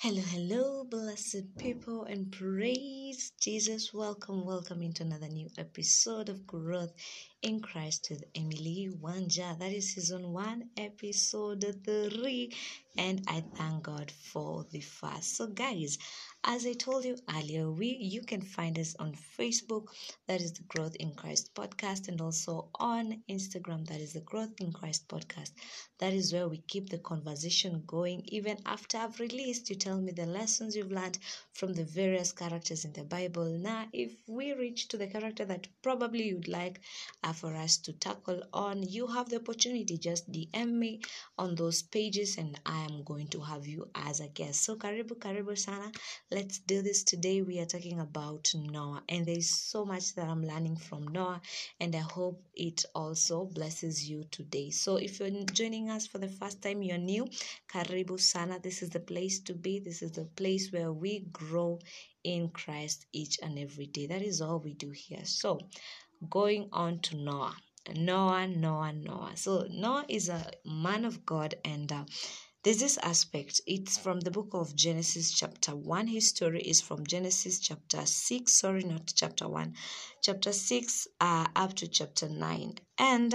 Hello, blessed people, and praise Jesus. Welcome into another new episode of Growth in Christ with Emily Wanja. That is season 1, episode 3, and I thank God for the fast. So guys, as I told you earlier, you can find us on Facebook, that is the Growth in Christ podcast, and also on Instagram, that is the Growth in Christ podcast. That is where we keep the conversation going even after I've released. You tell me the lessons you've learned from the various characters in the Bible. Now, if we reach to the character that probably you'd like for us to tackle on, you have the opportunity. Just DM me on those pages and I am going to have you as a guest. So karibu sana. Let's do this today. We are talking about Noah, and there is so much that I'm learning from Noah, and I hope it also blesses you today. So if you're joining us for the first time, you're new, karibu sana. This is the place to be. This is the place where we grow in Christ each and every day. That is all we do here. So going on to Noah. So Noah is a man of God, and there's this aspect. It's from the book of Genesis chapter 1. His story is from Genesis chapter 6. Sorry, not chapter 1. Chapter 6 up to chapter 9. And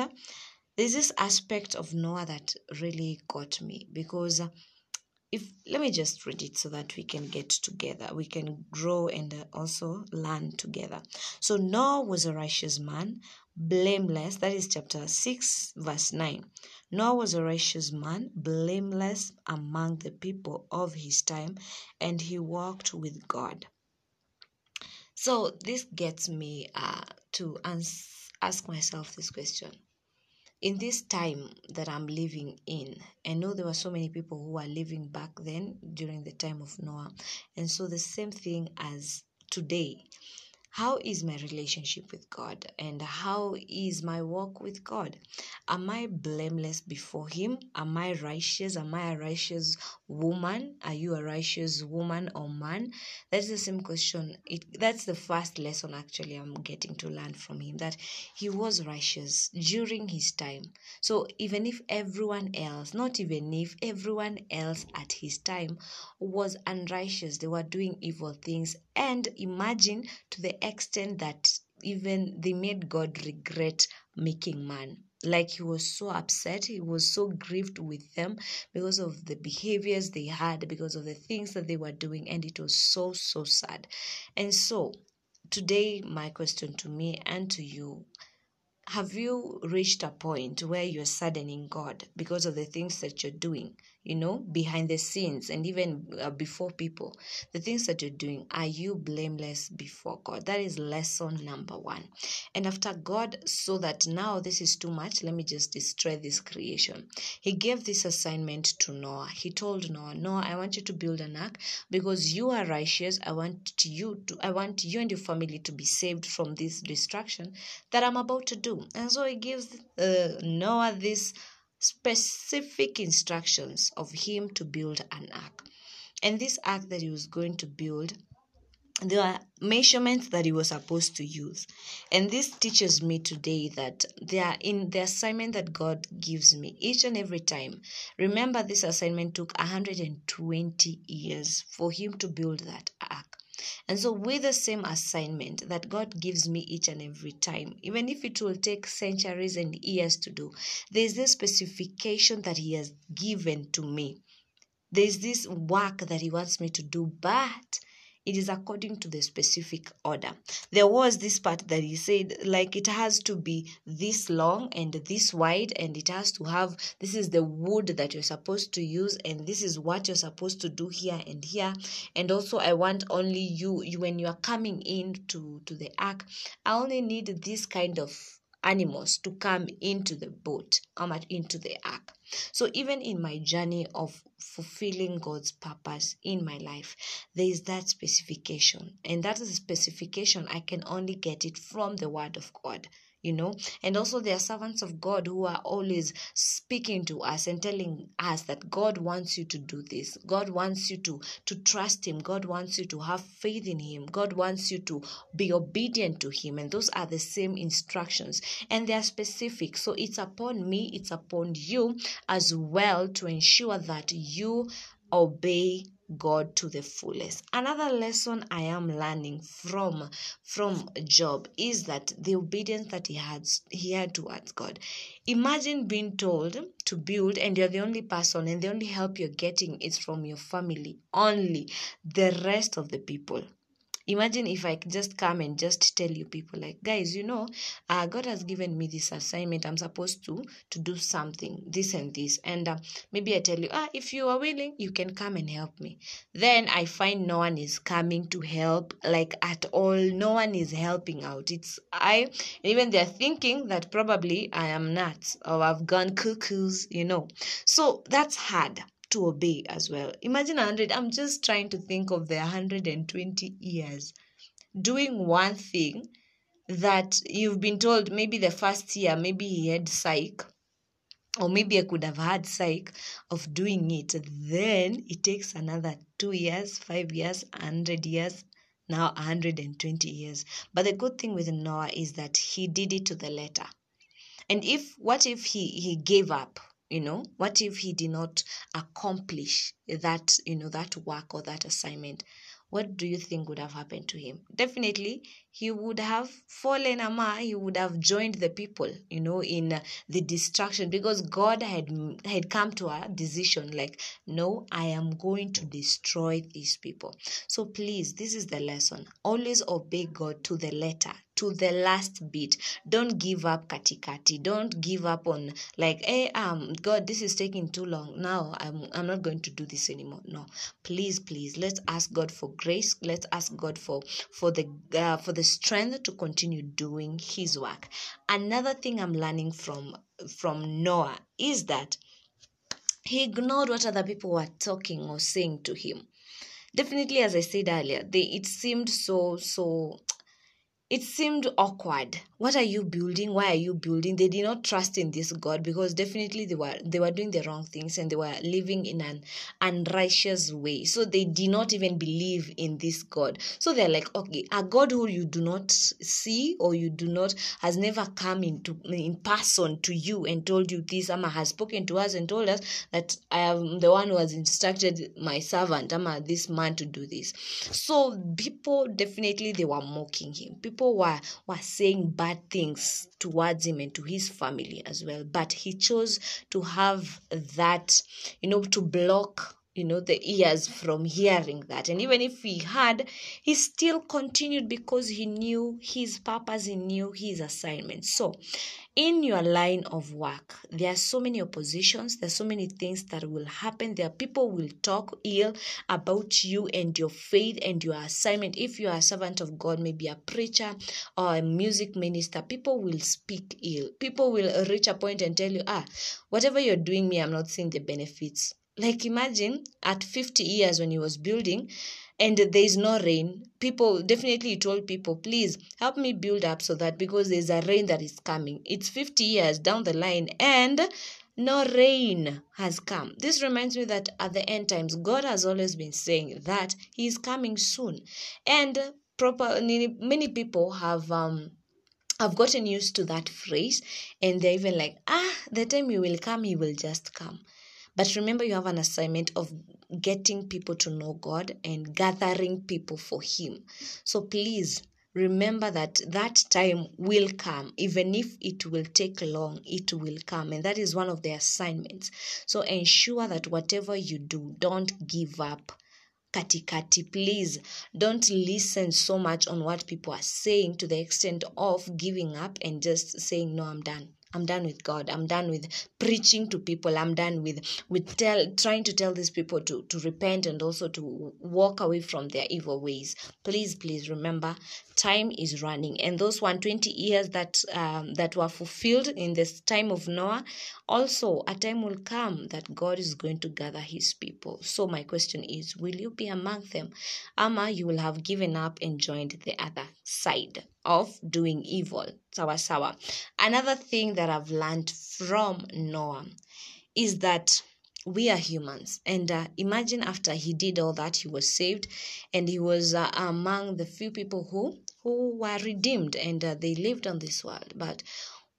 there's this aspect of Noah that really got me, because let me just read it so that we can get together. We can grow and also learn together. So Noah was a righteous man, blameless. That is chapter 6, verse 9. Noah was a righteous man, blameless among the people of his time, and he walked with God. So this gets me to ask myself this question. In this time that I'm living in, I know there were so many people who were living back then during the time of Noah. And so the same thing as today. How is my relationship with God? And how is my walk with God? Am I blameless before Him? Am I righteous? Am I a righteous woman? Are you a righteous woman or man? That's the same question. That's the first lesson actually I'm getting to learn from him, that he was righteous during his time. So not even if everyone else at his time was unrighteous, they were doing evil things. And imagine to the extent that even they made God regret making man. Like, he was so upset, he was so grieved with them because of the behaviors they had, because of the things that they were doing, and it was so sad. And so today, my question to me and to you: have you reached a point where you're saddening God because of the things that you're doing, behind the scenes and even before people? The things that you're doing, are you blameless before God? That is lesson number 1. And after God saw that now this is too much, let me just destroy this creation. He gave this assignment to Noah. He told Noah, Noah, I want you to build an ark because you are righteous. I want you and your family to be saved from this destruction that I'm about to do. And so he gives Noah these specific instructions of him to build an ark. And this ark that he was going to build, there are measurements that he was supposed to use. And this teaches me today that they are in the assignment that God gives me each and every time. Remember, this assignment took 120 years for him to build that ark. And so with the same assignment that God gives me each and every time, even if it will take centuries and years to do, there is this specification that He has given to me. There is this work that He wants me to do, but it is according to the specific order. There was this part that he said, like, it has to be this long and this wide, and it has to have, this is the wood that you're supposed to use, and this is what you're supposed to do here and here. And also, I want only you when you are coming in to the ark, I only need this kind of animals to come into the boat, into the ark. So even in my journey of fulfilling God's purpose in my life, there is that specification. And that is a specification I can only get it from the Word of God. And also there are servants of God who are always speaking to us and telling us that God wants you to do this. God wants you to trust Him. God wants you to have faith in Him. God wants you to be obedient to Him. And those are the same instructions. And they are specific. So it's upon me, it's upon you as well to ensure that you obey God to the fullest. Another lesson I am learning from Job is that the obedience that he had towards God. Imagine being told to build and you're the only person and the only help you're getting is from your family, only the rest of the people. Imagine if I just come and just tell you people like, guys, God has given me this assignment. I'm supposed to do something, this and this. And maybe I tell you, if you are willing, you can come and help me. Then I find no one is coming to help, like at all. No one is helping out. Even they're thinking that probably I am nuts or I've gone cuckoos. So that's hard to obey as well. Imagine 100. I'm just trying to think of the 120 years doing one thing that you've been told. Maybe the first year, maybe he had psych, or maybe I could have had psych of doing it. Then it takes another 2 years, 5 years, 100 years, now 120 years. But the good thing with Noah is that he did it to the letter. And what if he gave up? What if he did not accomplish that, that work or that assignment? What do you think would have happened to him? Definitely, he would have fallen among. He would have joined the people, in the destruction, because God had come to a decision like, no, I am going to destroy these people. So please, this is the lesson. Always obey God to the letter, to the last bit. Don't give up katikati. Don't give up on like, hey, God, this is taking too long. Now I'm not going to do this anymore. No, please, let's ask God for grace. Let's ask God for the strength to continue doing His work. Another thing I'm learning from Noah is that he ignored what other people were talking or saying to him. Definitely, as I said earlier, it seemed so. It seemed awkward. What are you building? Why are you building? They did not trust in this God, because definitely they were doing the wrong things and they were living in an unrighteous way. So they did not even believe in this God. So they're like, okay, a God who you do not see or you do not, has never come in person to you and told you this. Ama has spoken to us and told us that I am the one who has instructed my servant, Ama, this man to do this. So people, definitely they were mocking him. People were saying bad things towards him and to his family as well. But he chose to have that, to block, the ears from hearing that. And even if he had, he still continued because he knew his purpose, he knew his assignment. So in your line of work, there are so many oppositions, there are so many things that will happen. There are people who will talk ill about you and your faith and your assignment. If you are a servant of God, maybe a preacher or a music minister, people will speak ill. People will reach a point and tell you, whatever you're doing, me, I'm not seeing the benefits. Like imagine at 50 years when he was building and there is no rain, people definitely told people, please help me build up so that, because there's a rain that is coming. It's 50 years down the line and no rain has come. This reminds me that at the end times, God has always been saying that he is coming soon. And many people have gotten used to that phrase and they're even like, the time he will come, he will just come. But remember, you have an assignment of getting people to know God and gathering people for Him. So please remember that time will come. Even if it will take long, it will come. And that is one of the assignments. So ensure that whatever you do, don't give up. Katikati, please don't listen so much on what people are saying to the extent of giving up and just saying, no, I'm done. I'm done with God. I'm done with preaching to people. I'm done with trying to tell these people to repent and also to walk away from their evil ways. Please remember, time is running. And those 120 years that were fulfilled in this time of Noah, also a time will come that God is going to gather his people. So my question is, will you be among them? Ama, you will have given up and joined the other side of doing evil. Sawa. Another thing that I've learned from Noah is that we are humans. And imagine after he did all that, he was saved and he was among the few people who were redeemed and they lived on this world. But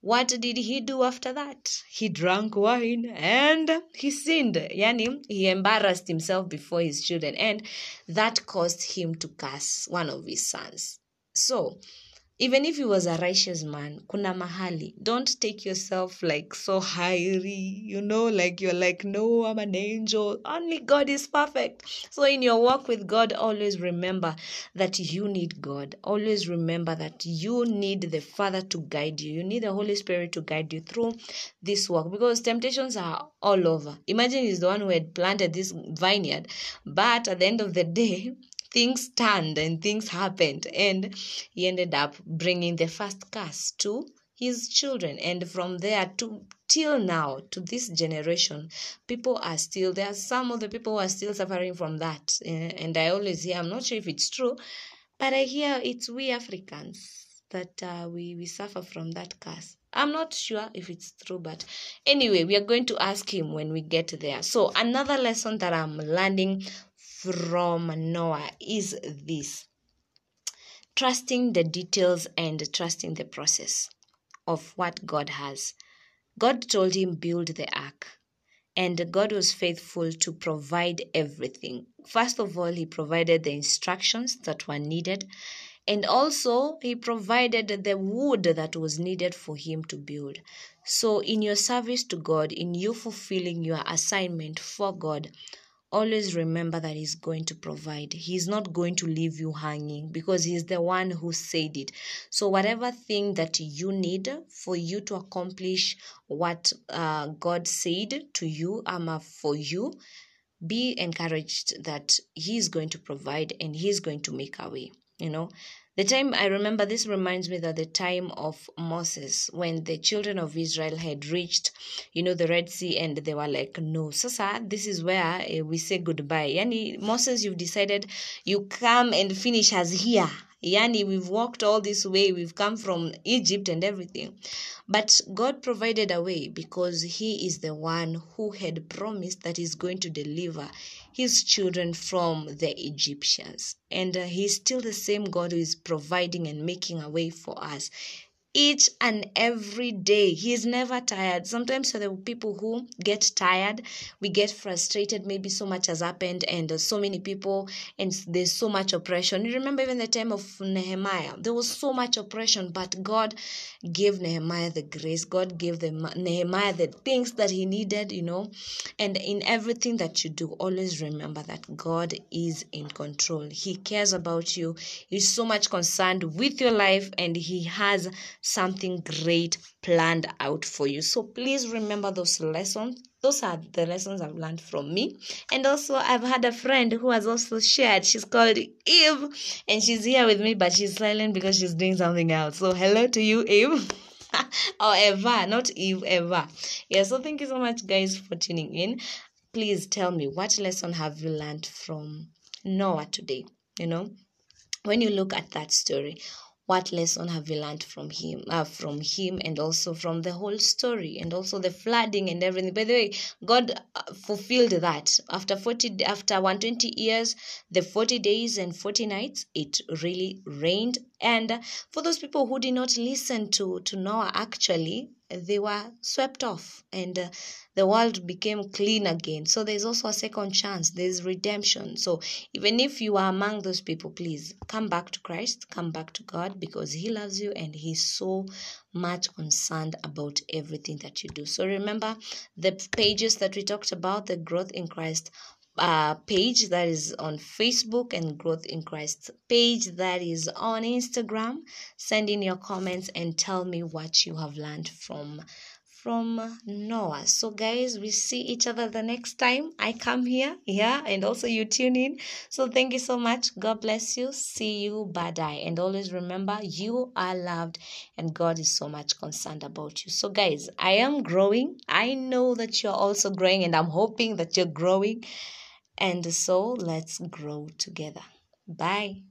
What did he do after that? He drank wine and he sinned. Yani, he embarrassed himself before his children, and that caused him to curse one of his sons. So, even if he was a righteous man, kuna mahali, don't take yourself like so highly, you know, like you're like, no, I'm an angel. Only God is perfect. So in your walk with God, always remember that you need God. Always remember that you need the Father to guide you. You need the Holy Spirit to guide you through this walk, because temptations are all over. Imagine he's the one who had planted this vineyard, but at the end of the day, things turned and things happened, and he ended up bringing the first curse to his children. And from there to till now, to this generation, people are still, there are some of the people who are still suffering from that. And I always hear, I'm not sure if it's true, but I hear it's we Africans that we suffer from that curse. I'm not sure if it's true, but anyway, we are going to ask him when we get there. So another lesson that I'm learning from Noah is this: trusting the details and trusting the process of what God has. God told him build the ark, and God was faithful to provide everything. First of all, he provided the instructions that were needed, and also he provided the wood that was needed for him to build. So in your service to God, in you fulfilling your assignment for God, always remember that he's going to provide. He's not going to leave you hanging, because he's the one who said it. So whatever thing that you need for you to accomplish what God said to you, for you, be encouraged that he's going to provide and he's going to make a way. You know, the time, I remember, this reminds me that the time of Moses, when the children of Israel had reached, you know, the Red Sea, and they were like, no, sasa, this is where we say goodbye. Yani, Moses, you've decided you come and finish us here. Yani, we've walked all this way. We've come from Egypt and everything. But God provided a way, because he is the one who had promised that he's going to deliver his children from the Egyptians. And he's still the same God who is providing and making a way for us each and every day. He is never tired. Sometimes for the people who get tired, we get frustrated. Maybe so much has happened, and so many people, and there's so much oppression. You remember even the time of Nehemiah, there was so much oppression, but God gave Nehemiah the grace. God gave Nehemiah the things that he needed, you know. And in everything that you do, always remember that God is in control. He cares about you. He's so much concerned with your life, and he has something great planned out for you. So please remember those lessons. Those are the lessons I've learned from me. And also, I've had a friend who has also shared. She's called Eve, and she's here with me, but she's silent because she's doing something else. So hello to you, Eve. Or Eva, not Eve, Eva. Yeah, so thank you so much, guys, for tuning in. Please tell me, what lesson have you learned from Noah today? You know, when you look at that story, what lesson have you learned from him, and also from the whole story, and also the flooding and everything? By the way, God fulfilled that. After 120 years, the 40 days and 40 nights, it really rained. And for those people who did not listen to Noah, actually, they were swept off, and the world became clean again. So there's also a second chance. There's redemption. So even if you are among those people, please come back to Christ, come back to God, because he loves you and he's so much concerned about everything that you do. So remember the pages that we talked about, the Growth in Christ page that is on Facebook, and Growth in Christ page that is on Instagram. Send in your comments and tell me what you have learned from Noah. So guys, we see each other the next time I come here, yeah, and also you tune in. So thank you so much. God bless you. See you, bye-bye. And always remember, you are loved and God is so much concerned about you. So guys, I am growing. I know that you're also growing, and I'm hoping that you're growing. And so let's grow together. Bye.